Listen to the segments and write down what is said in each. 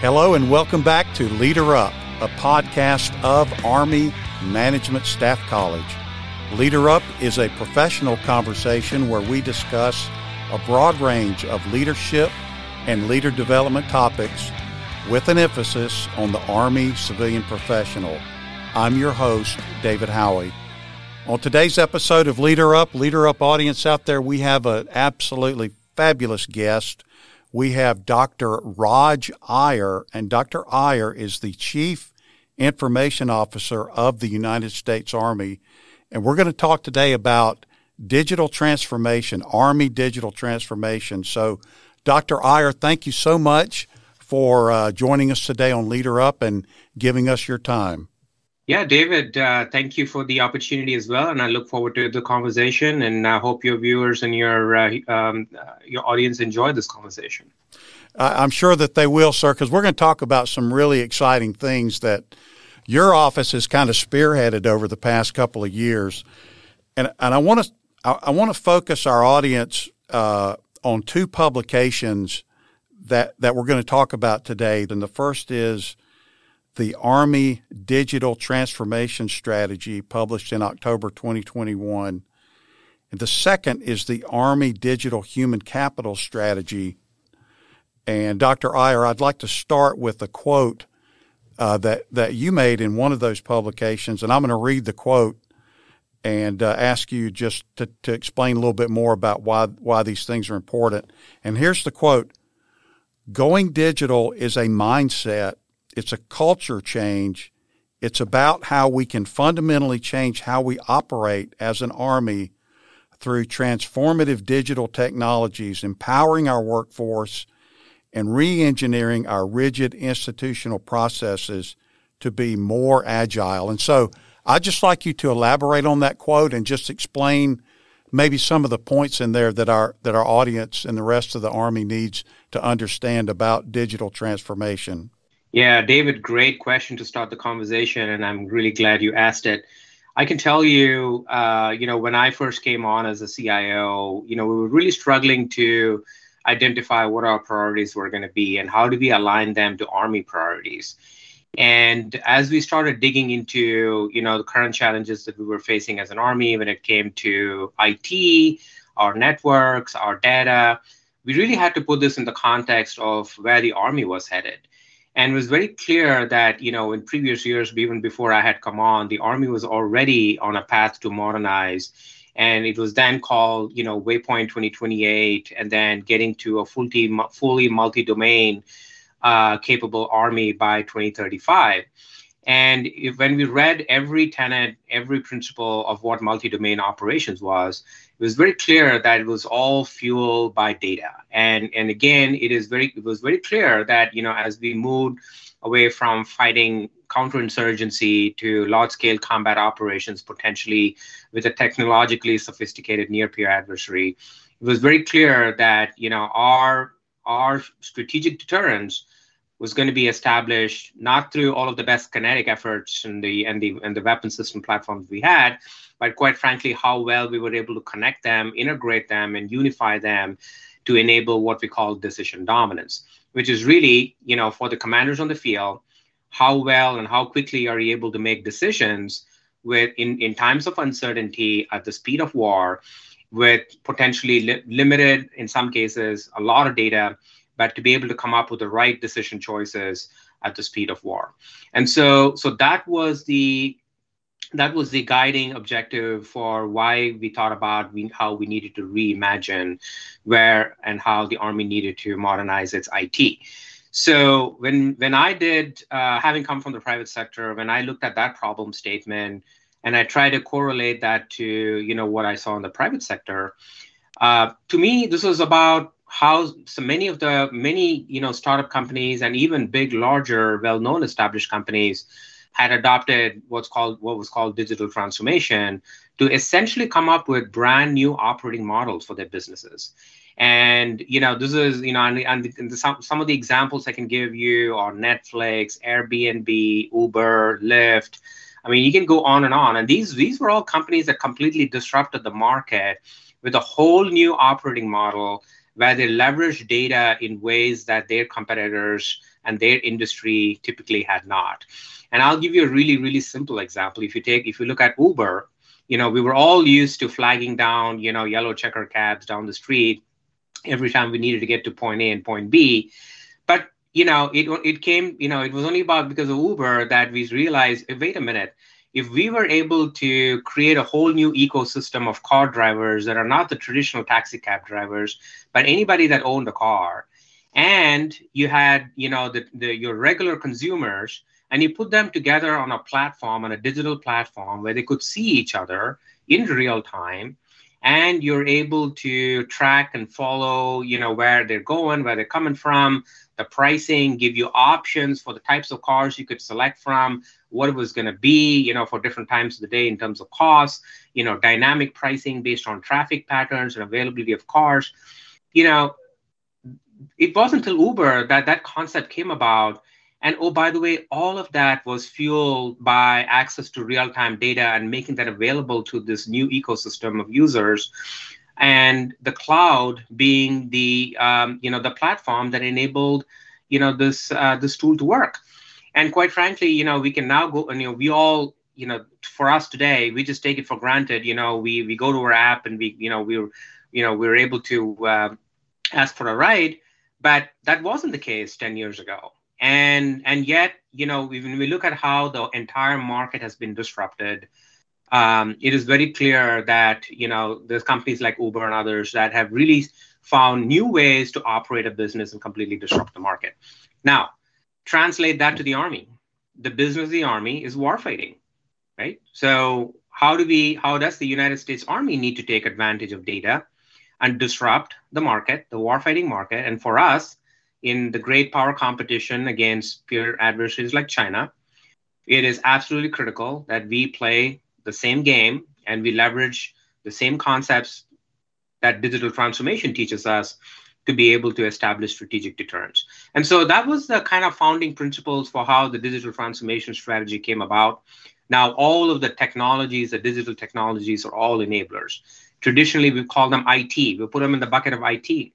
Hello and welcome back to Leader Up, a podcast of Army Management Staff College. Leader Up is a professional conversation where we discuss a broad range of leadership and leader development topics with an emphasis on the Army civilian professional. I'm your host, David Howey. On today's episode of Leader Up audience out there, we have an absolutely fabulous guest. We have Dr. Raj Iyer, and Dr. Iyer is the Chief Information Officer of the United States Army, and we're going to talk today about digital transformation, Army digital transformation. So, Dr. Iyer, thank you so much for joining us today on Leader Up and giving us your time. Yeah, David, thank you for the opportunity as well, and I look forward to the conversation, and I hope your viewers and your audience enjoy this conversation. I'm sure that they will, sir, because we're going to talk about some really exciting things that your office has kind of spearheaded over the past couple of years, and I want to focus our audience on two publications that we're going to talk about today. And the first is the Army Digital Transformation Strategy, published in October 2021. And the second is the Army Digital Human Capital Strategy. And Dr. Iyer, I'd like to start with a quote that you made in one of those publications. And I'm going to read the quote and ask you just to explain a little bit more about why these things are important. And here's the quote: "Going digital is a mindset. It's a culture change. It's about how we can fundamentally change how we operate as an Army through transformative digital technologies, empowering our workforce, and re-engineering our rigid institutional processes to be more agile." And so I'd just like you to elaborate on that quote and just explain maybe some of the points in there that our audience and the rest of the Army needs to understand about digital transformation. Yeah, David, great question to start the conversation, and I'm really glad you asked it. I can tell you, when I first came on as a CIO, we were really struggling to identify what our priorities were going to be and how do we align them to Army priorities. And as we started digging into, the current challenges that we were facing as an Army when it came to IT, our networks, our data, we really had to put this in the context of where the Army was headed. And it was very clear that, in previous years, even before I had come on, the Army was already on a path to modernize. And it was then called, Waypoint 2028, and then getting to a fully multi-domain capable Army by 2035. And when we read every tenet, every principle of what multi-domain operations was, it was very clear that it was all fueled by data. And again, it was very clear that, as we moved away from fighting counterinsurgency to large-scale combat operations, potentially with a technologically sophisticated near-peer adversary, it was very clear that, our strategic deterrence was going to be established not through all of the best kinetic efforts and the weapon system platforms we had, but quite frankly, how well we were able to connect them, integrate them, and unify them to enable what we call decision dominance, which is really, for the commanders on the field, how well and how quickly are you able to make decisions in times of uncertainty at the speed of war, with potentially limited, in some cases, a lot of data, but to be able to come up with the right decision choices at the speed of war. And so that was the guiding objective for why we thought about how we needed to reimagine where and how the Army needed to modernize its IT. So when I did, having come from the private sector, when I looked at that problem statement and I tried to correlate that to, what I saw in the private sector, to me, this was about how so many startup companies and even big, larger, well-known established companies had adopted what was called digital transformation to essentially come up with brand new operating models for their businesses. And, this is, and some of the examples I can give you are Netflix, Airbnb, Uber, Lyft. I mean, you can go on and on. And these were all companies that completely disrupted the market with a whole new operating model where they leverage data in ways that their competitors and their industry typically had not. And I'll give you a really, really simple example. If you look at Uber, you know, we were all used to flagging down, you know, yellow checker cabs down the street every time we needed to get to point A and point B. But, you know, it came, you know, it was only about because of Uber that we realized, hey, wait a minute, if we were able to create a whole new ecosystem of car drivers that are not the traditional taxi cab drivers, but anybody that owned a car, and you had, you know, your regular consumers, and you put them together on a platform, on a digital platform where they could see each other in real time, and you're able to track and follow, you know, where they're going, where they're coming from, the pricing, give you options for the types of cars you could select from, what it was going to be, you know, for different times of the day in terms of costs, you know, dynamic pricing based on traffic patterns and availability of cars. You know, it wasn't until Uber that that concept came about. And oh, by the way, all of that was fueled by access to real-time data and making that available to this new ecosystem of users, and the cloud being the you know, the platform that enabled, you know, this tool to work. And quite frankly, you know, we can now go and, you know, we all, you know, for us today, we just take it for granted. You know, we go to our app and we're able to ask for a ride, but that wasn't the case 10 years ago. And yet, you know, when we look at how the entire market has been disrupted, it is very clear that, you know, there's companies like Uber and others that have really found new ways to operate a business and completely disrupt the market. Now, translate that to the Army. The business of the Army is warfighting, right? So how does the United States Army need to take advantage of data and disrupt the market, the warfighting market? And for us, in the great power competition against peer adversaries like China, it is absolutely critical that we play the same game and we leverage the same concepts that digital transformation teaches us to be able to establish strategic deterrence. And so that was the kind of founding principles for how the digital transformation strategy came about. Now, all of the technologies, the digital technologies, are all enablers. Traditionally, we call them IT. We put them in the bucket of IT.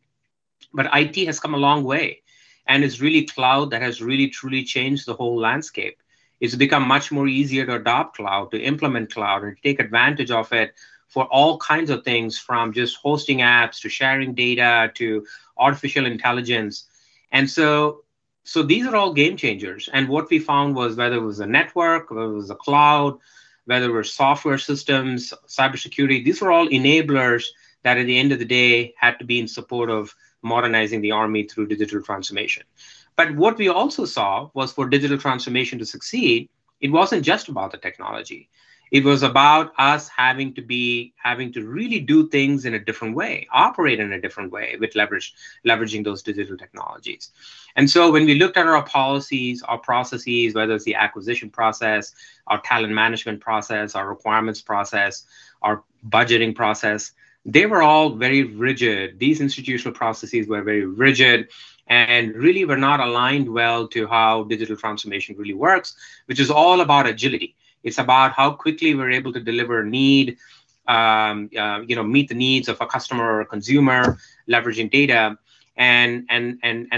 But IT has come a long way, and it's really cloud that has really, truly changed the whole landscape. It's become much more easier to adopt cloud, to implement cloud, and take advantage of it for all kinds of things, from just hosting apps to sharing data to artificial intelligence. And so these are all game changers. And what we found was, whether it was a network, whether it was a cloud, whether it were software systems, cybersecurity, these were all enablers that at the end of the day had to be in support of modernizing the Army through digital transformation. But what we also saw was, for digital transformation to succeed, it wasn't just about the technology. It was about us having to really do things in a different way, operate in a different way with leveraging those digital technologies. And so when we looked at our policies, our processes, whether it's the acquisition process, our talent management process, our requirements process, our budgeting process, they were all very rigid. These institutional processes were very rigid and really were not aligned well to how digital transformation really works, which is all about agility. It's about how quickly we're able to deliver need, you know, meet the needs of a customer or a consumer, leveraging data. And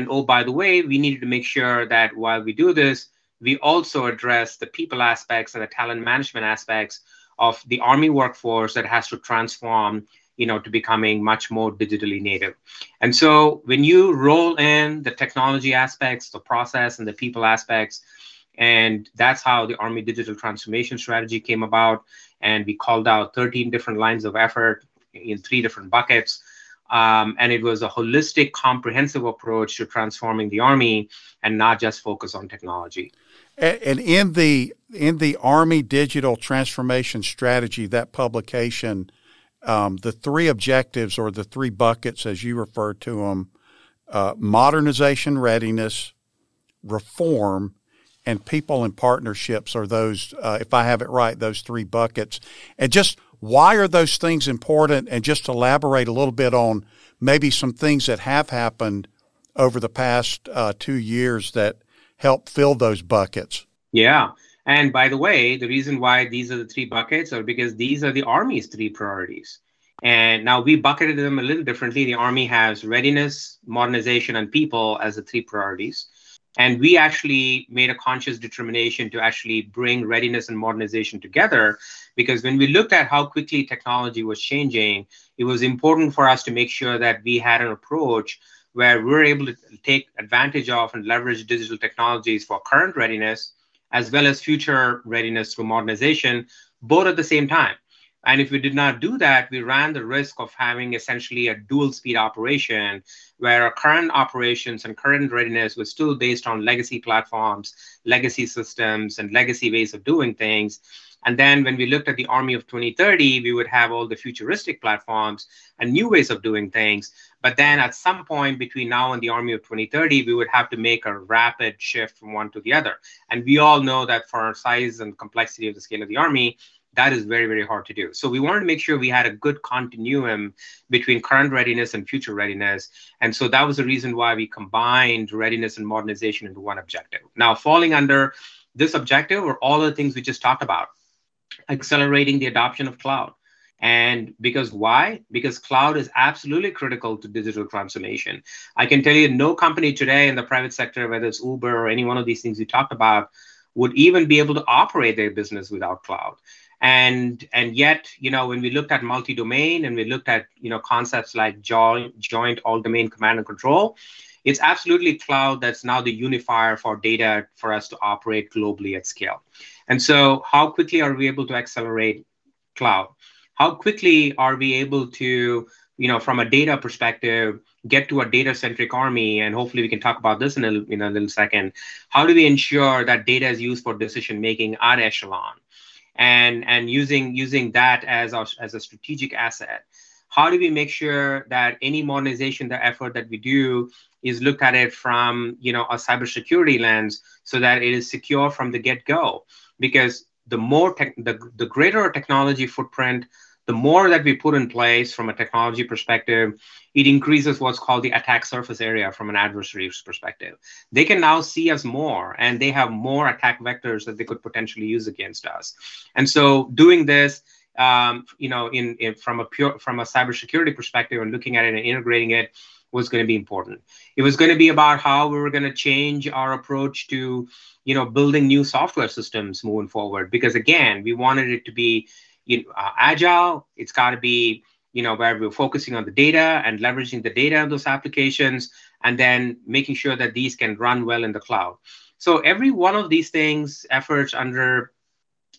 oh, by the way, we needed to make sure that while we do this, we also address the people aspects and the talent management aspects of the Army workforce that has to transform, you know, to becoming much more digitally native. And so when you roll in the technology aspects, the process, and the people aspects, and that's how the Army Digital Transformation Strategy came about. And we called out 13 different lines of effort in 3 different buckets. And it was a holistic, comprehensive approach to transforming the Army and not just focus on technology. And in the Army Digital Transformation Strategy, that publication, the 3 objectives, or the 3 buckets as you refer to them, modernization readiness, reform, and people and partnerships are those, if I have it right, those 3 buckets. And just why are those things important? And just elaborate a little bit on maybe some things that have happened over the past 2 years that help fill those buckets. Yeah. And by the way, the reason why these are the 3 buckets are because these are the Army's 3 priorities. And now we bucketed them a little differently. The Army has readiness, modernization, and people as the three priorities. And we actually made a conscious determination to actually bring readiness and modernization together, because when we looked at how quickly technology was changing, it was important for us to make sure that we had an approach where we were able to take advantage of and leverage digital technologies for current readiness, as well as future readiness through modernization, both at the same time. And if we did not do that, we ran the risk of having essentially a dual speed operation where our current operations and current readiness was still based on legacy platforms, legacy systems, and legacy ways of doing things. And then when we looked at the Army of 2030, we would have all the futuristic platforms and new ways of doing things. But then at some point between now and the Army of 2030, we would have to make a rapid shift from one to the other. And we all know that for our size and complexity of the scale of the Army, that is very, very hard to do. So we wanted to make sure we had a good continuum between current readiness and future readiness. And so that was the reason why we combined readiness and modernization into one objective. Now, falling under this objective were all the things we just talked about, accelerating the adoption of cloud. And because why? Because cloud is absolutely critical to digital transformation. I can tell you no company today in the private sector, whether it's Uber or any one of these things we talked about, would even be able to operate their business without cloud. And yet, you know, when we looked at multi-domain and we looked at, you know, concepts like joint all-domain command and control, it's absolutely cloud that's now the unifier for data for us to operate globally at scale. And so how quickly are we able to accelerate cloud? How quickly are we able to, you know, from a data perspective, get to a data-centric Army? And hopefully we can talk about this in a little second. How do we ensure that data is used for decision-making at echelon? And using that as a strategic asset, how do we make sure that any modernization, the effort that we do, is looked at it from, you know, a cybersecurity lens so that it is secure from the get-go? Because the more the greater our technology footprint, the more that we put in place from a technology perspective, it increases what's called the attack surface area from an adversary's perspective. They can now see us more, and they have more attack vectors that they could potentially use against us. And so doing this, you know, from a cybersecurity perspective and looking at it and integrating it was going to be important. It was going to be about how we were going to change our approach to, you know, building new software systems moving forward, because again, we wanted it to be agile. It's got to be, you know, where we're focusing on the data and leveraging the data of those applications, and then making sure that these can run well in the cloud. So every one of these things, efforts under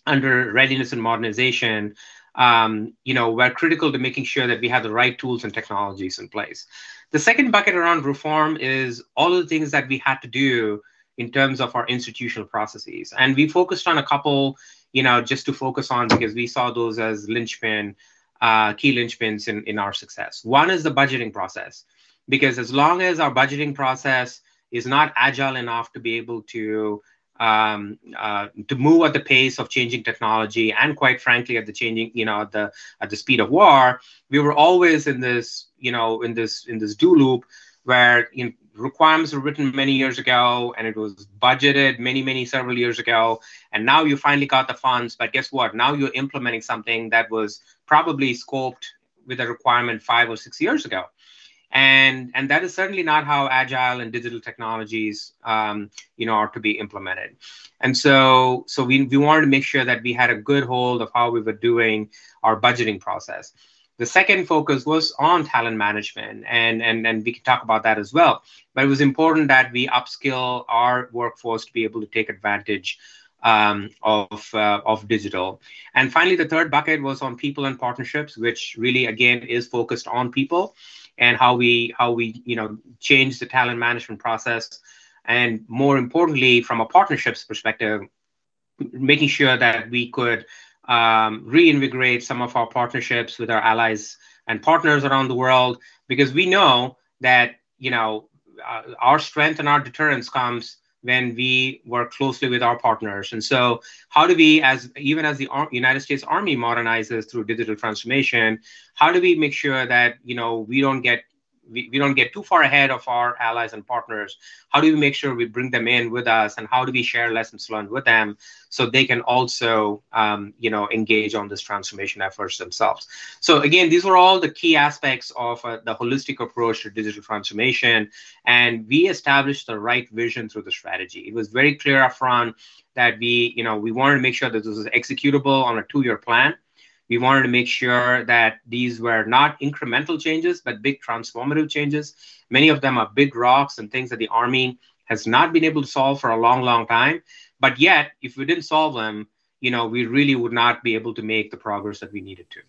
readiness and modernization, you know, were critical to making sure that we have the right tools and technologies in place. The second bucket around reform is all of the things that we had to do in terms of our institutional processes. And we focused on a couple, you know, just to focus on, because we saw those as linchpin, key linchpins in our success. One is the budgeting process, because as long as our budgeting process is not agile enough to be able to move at the pace of changing technology, and quite frankly, at the changing, you know, at the speed of war, we were always in this, you know, in this do loop where, you know, requirements were written many years ago, and it was budgeted several years ago. And now you finally got the funds, but guess what? Now you're implementing something that was probably scoped with a requirement 5 or 6 years ago. And that is certainly not how agile and digital technologies, you know, are to be implemented. And so we wanted to make sure that we had a good hold of how we were doing our budgeting process. The second focus was on talent management, and we can talk about that as well. But it was important that we upskill our workforce to be able to take advantage of digital. And finally, the third bucket was on people and partnerships, which really, again, is focused on people and how we you know, change the talent management process. And more importantly, from a partnerships perspective, making sure that we could reinvigorate some of our partnerships with our allies and partners around the world, because we know that, you know, our strength and our deterrence comes when we work closely with our partners. And so how do we, even as the United States Army modernizes through digital transformation, how do we make sure that, you know, we don't get we don't get too far ahead of our allies and partners? How do we make sure we bring them in with us, and how do we share lessons learned with them so they can also engage on this transformation efforts themselves? So again, these are all the key aspects of the holistic approach to digital transformation, and we established the right vision through the strategy. It was very clear upfront that we wanted to make sure that this was executable on a 2-year plan. We wanted to make sure that these were not incremental changes, but big transformative changes. Many of them are big rocks and things that the Army has not been able to solve for a long, long time. But yet, if we didn't solve them, we really would not be able to make the progress that we needed to.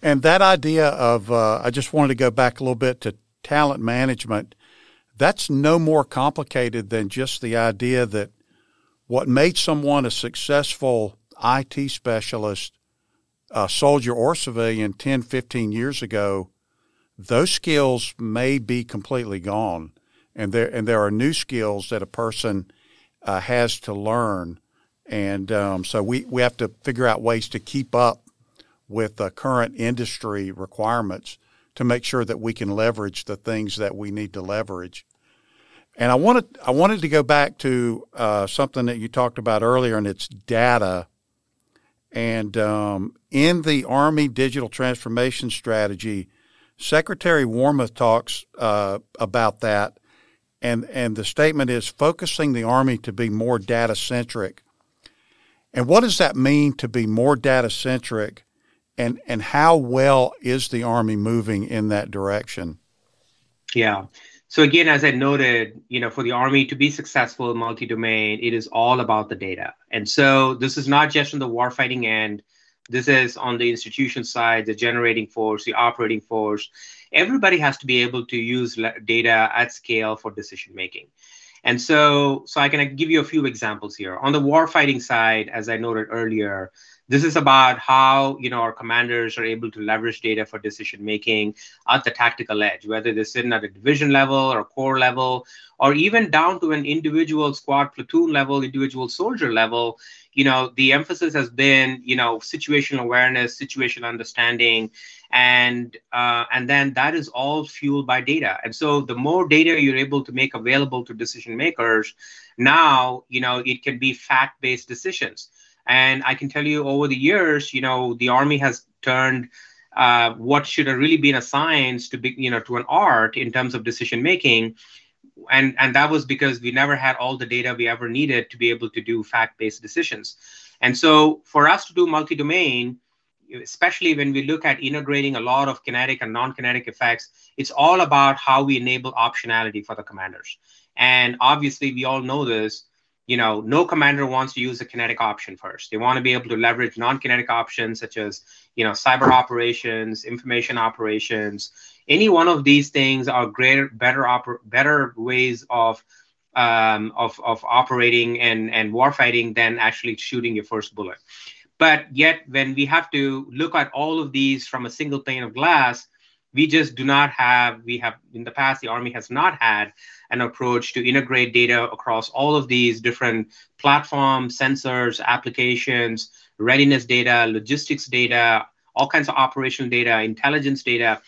And that idea of, I just wanted to go back a little bit to talent management. That's no more complicated than just the idea that what made someone a successful IT specialist, a soldier or civilian, 10, 15 years ago, those skills may be completely gone. And there are new skills that a person has to learn. And so we have to figure out ways to keep up with the current industry requirements to make sure that we can leverage the things that we need to leverage. And I wanted to go back to something that you talked about earlier, and it's data. And in the Army Digital Transformation Strategy, Secretary Wormuth talks about that, and the statement is focusing the Army to be more data-centric. And what does that mean, to be more data-centric, and how well is the Army moving in that direction? Yeah. So again, as I noted, for the Army to be successful in multi-domain, it is all about the data. And so this is not just on the warfighting end. This is on the institution side, the generating force, the operating force. Everybody has to be able to use data at scale for decision-making. And so I can give you a few examples here. On the warfighting side, as I noted earlier, this is about how our commanders are able to leverage data for decision-making at the tactical edge, whether they're sitting at a division level or corps level, or even down to an individual squad platoon level, individual soldier level. The emphasis has been, situational awareness, situation understanding, and then that is all fueled by data. And so the more data you're able to make available to decision makers, now, it can be fact-based decisions. And I can tell you over the years, the Army has turned what should have really been a science to be, to an art in terms of decision making. And that was because we never had all the data we ever needed to be able to do fact-based decisions. And so for us to do multi-domain, especially when we look at integrating a lot of kinetic and non-kinetic effects, it's all about how we enable optionality for the commanders. And obviously, we all know this. No commander wants to use a kinetic option first. They want to be able to leverage non-kinetic options such as, cyber operations, information operations. Any one of these things are better ways of operating and warfighting than actually shooting your first bullet. But yet, when we have to look at all of these from a single pane of glass, we just do not have, in the past, the Army has not had an approach to integrate data across all of these different platforms, sensors, applications, readiness data, logistics data, all kinds of operational data, intelligence data.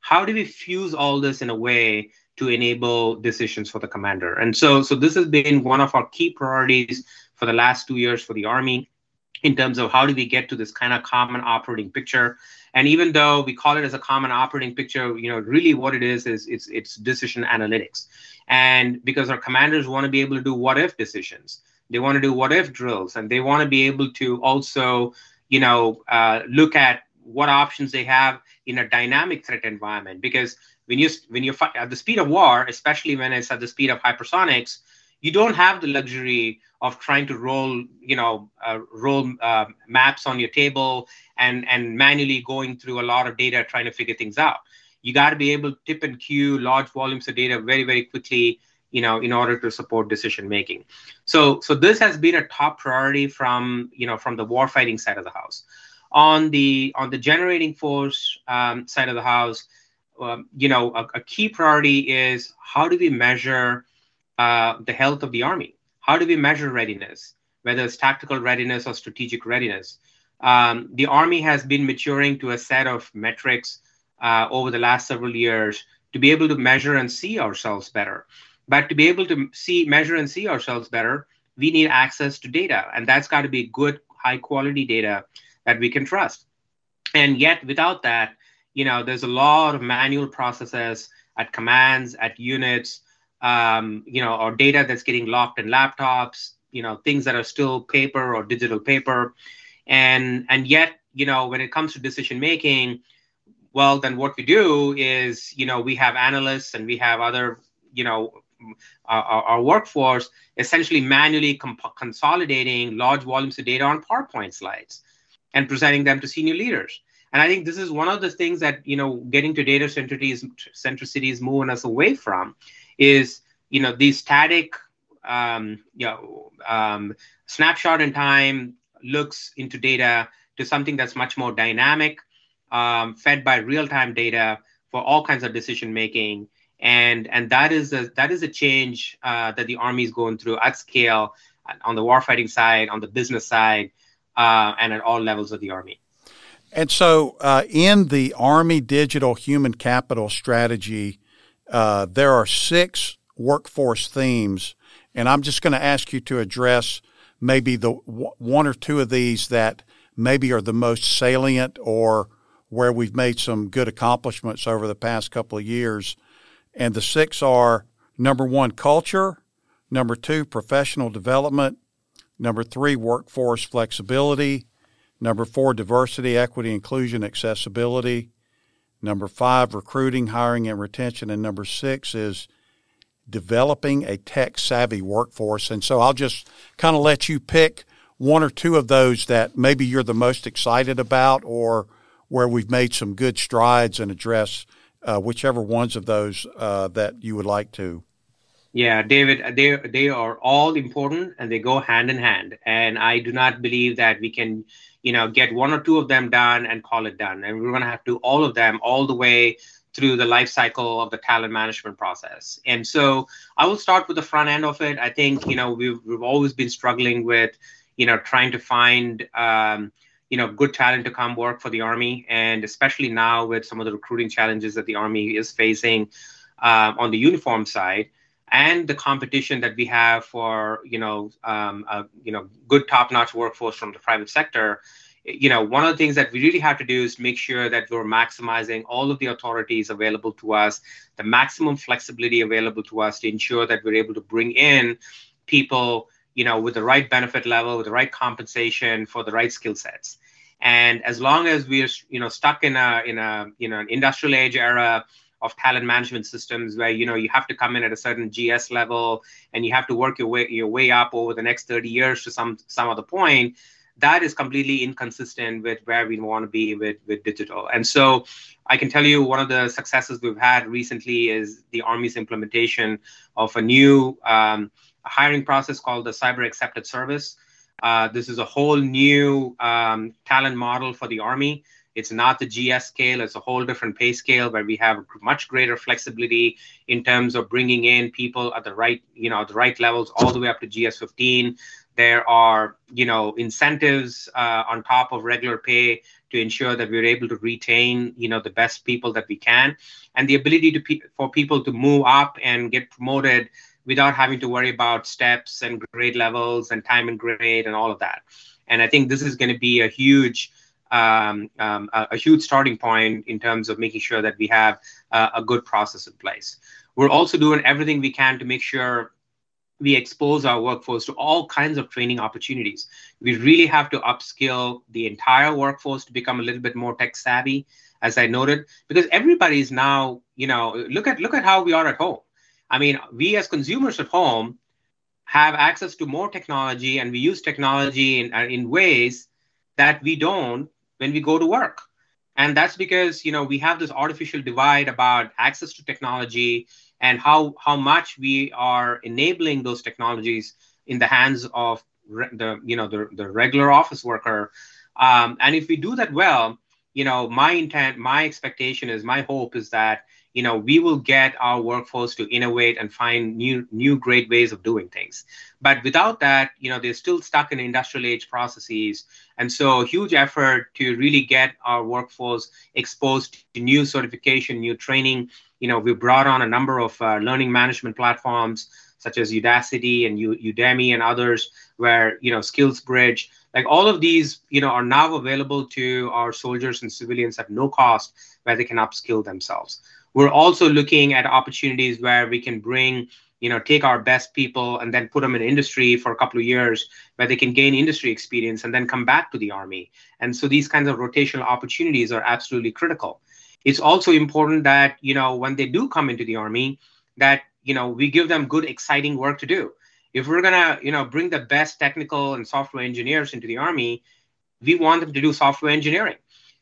How do we fuse all this in a way to enable decisions for the commander? And so this has been one of our key priorities for the last 2 years for the Army, in terms of how do we get to this kind of common operating picture. And even though we call it as a common operating picture, really what it is it's decision analytics. And because our commanders want to be able to do what-if decisions, they want to do what-if drills, and they want to be able to also, look at what options they have in a dynamic threat environment. Because when you're at the speed of war, especially when it's at the speed of hypersonics, you don't have the luxury of trying to roll maps on your table and manually going through a lot of data trying to figure things out. You got to be able to tip and queue large volumes of data very, very quickly, in order to support decision making. So this has been a top priority from the warfighting side of the house. On the generating force side of the house, a key priority is how do we measure the health of the Army? How do we measure readiness, whether it's tactical readiness or strategic readiness? The Army has been maturing to a set of metrics over the last several years to be able to measure and see ourselves better. But to be able to measure and see ourselves better, we need access to data. And that's got to be good, high quality data that we can trust. And yet without that, you know, there's a lot of manual processes at commands, at units, you know, or data that's getting locked in laptops, you know, things that are still paper or digital paper. And yet, you know, when it comes to decision-making, well, then what we do is, you know, we have analysts and we have other, you know, our workforce essentially manually consolidating large volumes of data on PowerPoint slides and presenting them to senior leaders. And I think this is one of the things that, you know, getting to data centricity is moving us away from is, you know, these static, snapshot in time looks into data to something that's much more dynamic, fed by real-time data for all kinds of decision-making. And that is a change that the Army is going through at scale, on the warfighting side, on the business side, and at all levels of the Army. And so in the Army Digital Human Capital Strategy, there are 6 workforce themes, and I'm just going to ask you to address maybe the one or two of these that maybe are the most salient or where we've made some good accomplishments over the past couple of years. And the 6 are, number 1, culture, number 2, professional development, number 3, workforce flexibility, number 4, diversity, equity, inclusion, accessibility. Number 5, recruiting, hiring, and retention. And number 6 is developing a tech-savvy workforce. And so I'll just kind of let you pick one or two of those that maybe you're the most excited about or where we've made some good strides, and address whichever ones of those that you would like to. Yeah, David, they are all important and they go hand in hand. And I do not believe that we can, you know, get one or two of them done and call it done. And we're going to have to do all of them all the way through the life cycle of the talent management process. And so I will start with the front end of it. I think, you know, we've always been struggling with, you know, trying to find, you know, good talent to come work for the Army. And especially now with some of the recruiting challenges that the Army is facing on the uniform side, and the competition that we have for, you know, good top-notch workforce from the private sector, you know, one of the things that we really have to do is make sure that we're maximizing all of the authorities available to us, the maximum flexibility available to us to ensure that we're able to bring in people, you know, with the right benefit level, with the right compensation for the right skill sets. And as long as we're, you know, stuck in an industrial age era of talent management systems where, you know, you have to come in at a certain GS level and you have to work your way up over the next 30 years to some other point, that is completely inconsistent with where we want to be with digital. And so I can tell you one of the successes we've had recently is the Army's implementation of a new hiring process called the Cyber Excepted Service. This is a whole new talent model for the Army. It's not the GS scale. It's a whole different pay scale where we have much greater flexibility in terms of bringing in people at the right, you know, the right levels all the way up to GS 15. There are, you know, incentives on top of regular pay to ensure that we're able to retain, you know, the best people that we can, and the ability to for people to move up and get promoted without having to worry about steps and grade levels and time and grade and all of that. And I think this is going to be a huge starting point in terms of making sure that we have a good process in place. We're also doing everything we can to make sure we expose our workforce to all kinds of training opportunities. We really have to upskill the entire workforce to become a little bit more tech savvy, as I noted, because everybody's now, you know, look at how we are at home. I mean, we as consumers at home have access to more technology, and we use technology in ways that we don't when we go to work. And that's because, you know, we have this artificial divide about access to technology and how much we are enabling those technologies in the hands of the regular office worker. And if we do that well, you know, my intent, my expectation is, my hope is that, you know, we will get our workforce to innovate and find new great ways of doing things. But without that, you know, they're still stuck in industrial age processes. And so a huge effort to really get our workforce exposed to new certification, new training you know, we brought on a number of learning management platforms such as Udacity and Udemy and others, where, you know, SkillsBridge, like all of these, you know, are now available to our soldiers and civilians at no cost, where they can upskill themselves. We're also looking at opportunities where we can bring, you know, take our best people and then put them in industry for a couple of years, where they can gain industry experience and then come back to the Army. And so these kinds of rotational opportunities are absolutely critical. It's also important that, you know, when they do come into the Army, that, you know, we give them good, exciting work to do. If we're going to, you know, bring the best technical and software engineers into the Army, we want them to do software engineering.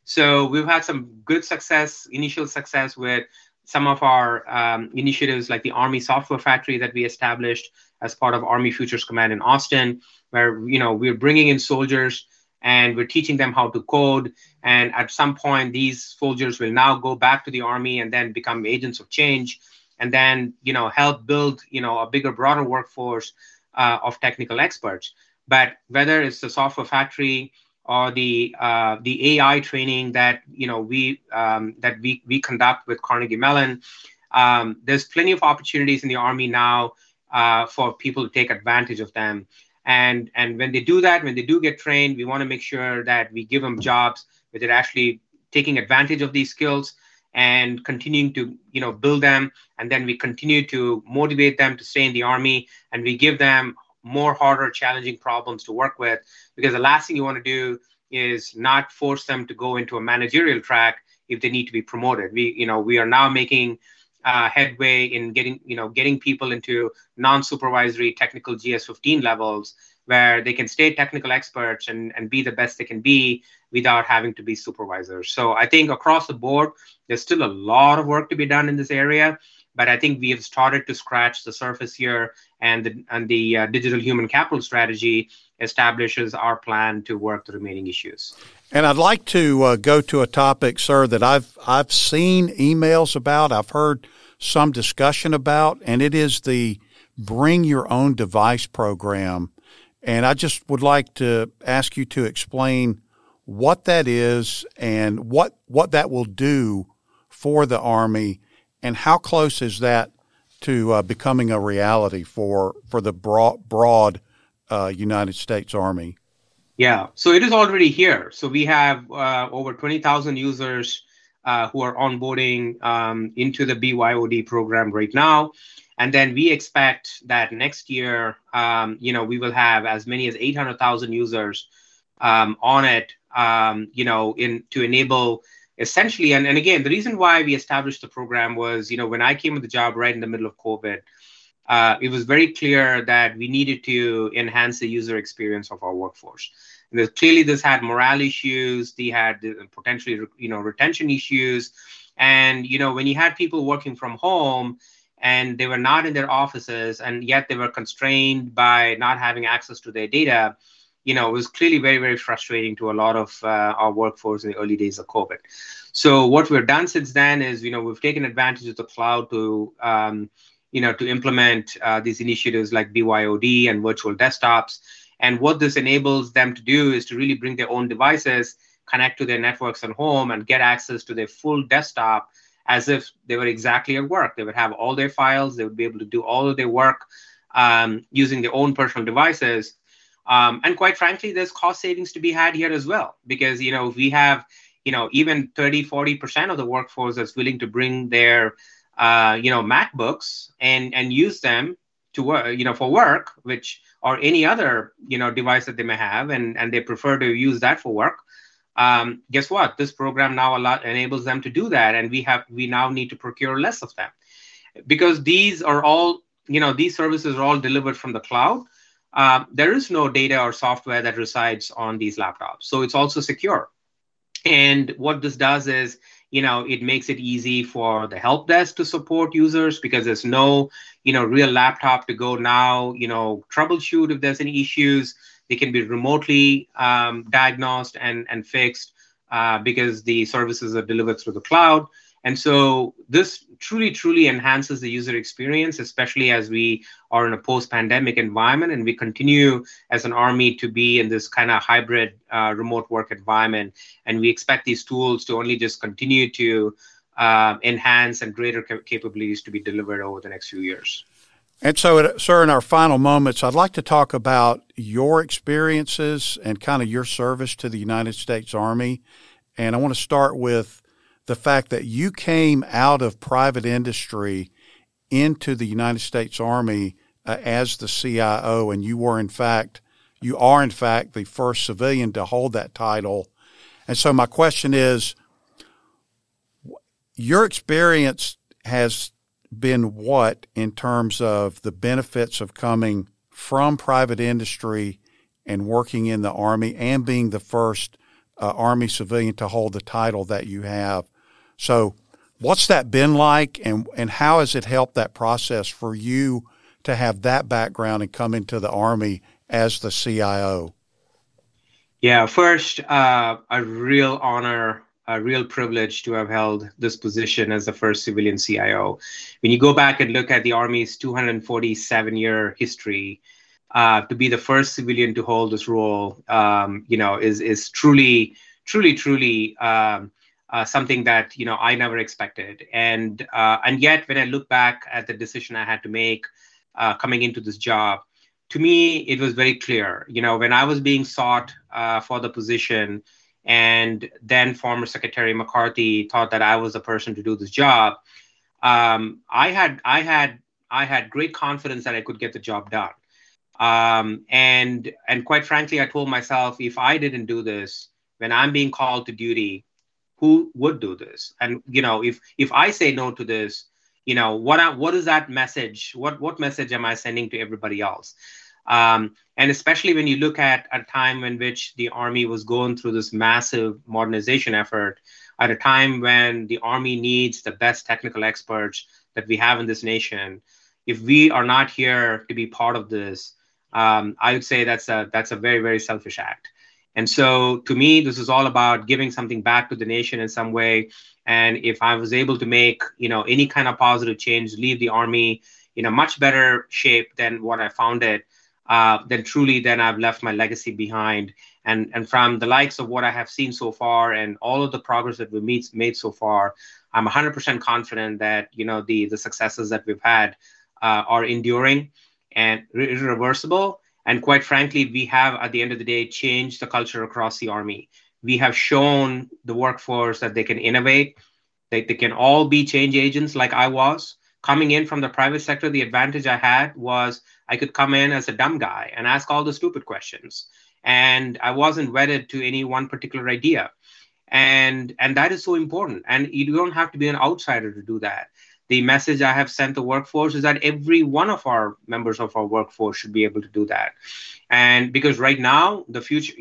So we've had some good success, initial success with some of our initiatives like the Army Software Factory that we established as part of Army Futures Command in Austin, where, you know, we're bringing in soldiers and we're teaching them how to code. And at some point, these soldiers will now go back to the Army and then become agents of change, and then, you know, help build, you know, a bigger, broader workforce of technical experts. But whether it's the software factory or the AI training that, you know, we conduct with Carnegie Mellon, there's plenty of opportunities in the Army now for people to take advantage of them. And when they do that, when they do get trained, we want to make sure that we give them jobs where they're actually taking advantage of these skills and continuing to, you know, build them. And then we continue to motivate them to stay in the Army, and we give them more harder, challenging problems to work with, because the last thing you want to do is not force them to go into a managerial track if they need to be promoted. We, you know, we are now making headway in getting, you know, getting people into non-supervisory technical GS-15 levels, where they can stay technical experts and be the best they can be without having to be supervisors. So I think across the board, there's still a lot of work to be done in this area, but I think we have started to scratch the surface here, and the Digital Human Capital Strategy establishes our plan to work the remaining issues. And I'd like to go to a topic, sir, that I've seen emails about, I've heard some discussion about, and it is the Bring Your Own Device program. And I just would like to ask you to explain what that is and what that will do for the Army. And how close is that to becoming a reality for the broad United States Army? Yeah, so it is already here. So we have over 20,000 users who are onboarding into the BYOD program right now. And then we expect that next year, you know, we will have as many as 800,000 users on it, you know, to enable essentially, and again, the reason why we established the program was, you know, when I came to the job right in the middle of COVID, it was very clear that we needed to enhance the user experience of our workforce. And clearly this had morale issues, they had potentially, you know, retention issues. And, you know, when you had people working from home and they were not in their offices, and yet they were constrained by not having access to their data, you know, it was clearly very, very frustrating to a lot of our workforce in the early days of COVID. So what we've done since then is, you know, we've taken advantage of the cloud to, you know, to implement these initiatives like BYOD and virtual desktops. And what this enables them to do is to really bring their own devices, connect to their networks at home, and get access to their full desktop as if they were exactly at work. They would have all their files. They would be able to do all of their work using their own personal devices. And quite frankly, there's cost savings to be had here as well, because, you know, we have, you know, even 30-40% of the workforce that's willing to bring their, you know, MacBooks and use them to work, you know, for work, which, or any other, you know, device that they may have, and they prefer to use that for work. Guess what? This program now enables them to do that. And we now need to procure less of them, because these are all, you know, these services are all delivered from the cloud. There is no data or software that resides on these laptops. So it's also secure. And what this does is, you know, it makes it easy for the help desk to support users, because there's no, you know, real laptop to go now, you know, troubleshoot if there's any issues. They can be remotely diagnosed and fixed because the services are delivered through the cloud. And so this truly, truly enhances the user experience, especially as we are in a post-pandemic environment and we continue as an Army to be in this kind of hybrid remote work environment. And we expect these tools to only just continue to enhanced and greater capabilities to be delivered over the next few years. And so, sir, in our final moments, I'd like to talk about your experiences and kind of your service to the United States Army. And I want to start with the fact that you came out of private industry into the United States Army as the CIO, and you are in fact the first civilian to hold that title. And so my question is, your experience has been what in terms of the benefits of coming from private industry and working in the Army and being the first Army civilian to hold the title that you have? So what's that been like, and how has it helped that process for you to have that background and come into the Army as the CIO? Yeah, first, a real honor, a real privilege to have held this position as the first civilian CIO. When you go back and look at the Army's 247-year history, to be the first civilian to hold this role, is truly something that I never expected. And yet, when I look back at the decision I had to make coming into this job, to me it was very clear. When I was being sought for the position, and then former Secretary McCarthy thought that I was the person to do this job, I had great confidence that I could get the job done. And quite frankly, I told myself, if I didn't do this, when I'm being called to duty, who would do this? And if I say no to this, what is that message? What message am I sending to everybody else? And especially when you look at a time in which the Army was going through this massive modernization effort, at a time when the Army needs the best technical experts that we have in this nation, if we are not here to be part of this, I would say that's a very, very selfish act. And so to me, this is all about giving something back to the nation in some way. And if I was able to make any kind of positive change, leave the Army in a much better shape than what I found it, then I've left my legacy behind. And from the likes of what I have seen so far and all of the progress that we've made so far, I'm 100% confident that the successes that we've had are enduring and irreversible. And quite frankly, we have, at the end of the day, changed the culture across the Army. We have shown the workforce that they can innovate, that they can all be change agents like I was. Coming in from the private sector, the advantage I had was I could come in as a dumb guy and ask all the stupid questions. And I wasn't wedded to any one particular idea. And that is so important. And you don't have to be an outsider to do that. The message I have sent the workforce is that every one of our members of our workforce should be able to do that. And because right now, the future,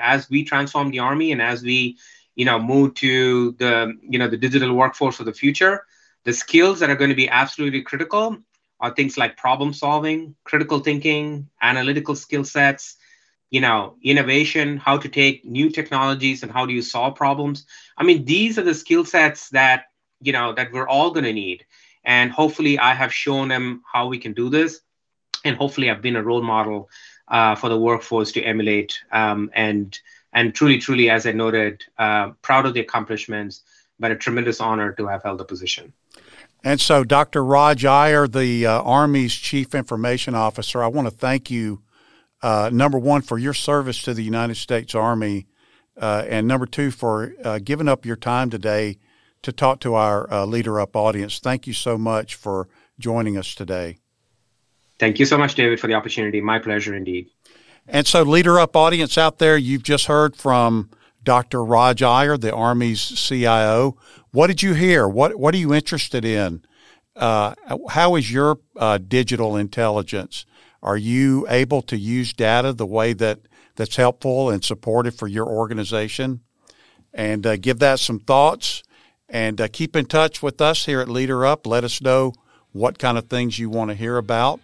as we transform the Army and as we, move to the digital workforce of the future, the skills that are going to be absolutely critical are things like problem solving, critical thinking, analytical skill sets, innovation, how to take new technologies and how do you solve problems. I mean, these are the skill sets that, that we're all going to need. And hopefully I have shown them how we can do this. And hopefully I've been a role model for the workforce to emulate. And truly, truly, as I noted, proud of the accomplishments, but a tremendous honor to have held the position. And so, Dr. Raj Iyer, the Army's Chief Information Officer, I want to thank you, number one, for your service to the United States Army, and number two, for giving up your time today to talk to our Leader Up audience. Thank you so much for joining us today. Thank you so much, David, for the opportunity. My pleasure indeed. And so, Leader Up audience out there, you've just heard from Dr. Raj Iyer, the Army's CIO. What did you hear? What are you interested in? How is your digital intelligence? Are you able to use data the way that's helpful and supportive for your organization? And give that some thoughts, and keep in touch with us here at Leader Up. Let us know what kind of things you want to hear about,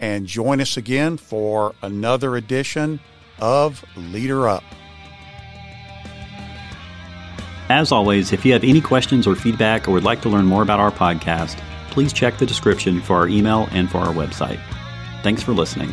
and join us again for another edition of Leader Up. As always, if you have any questions or feedback or would like to learn more about our podcast, please check the description for our email and for our website. Thanks for listening.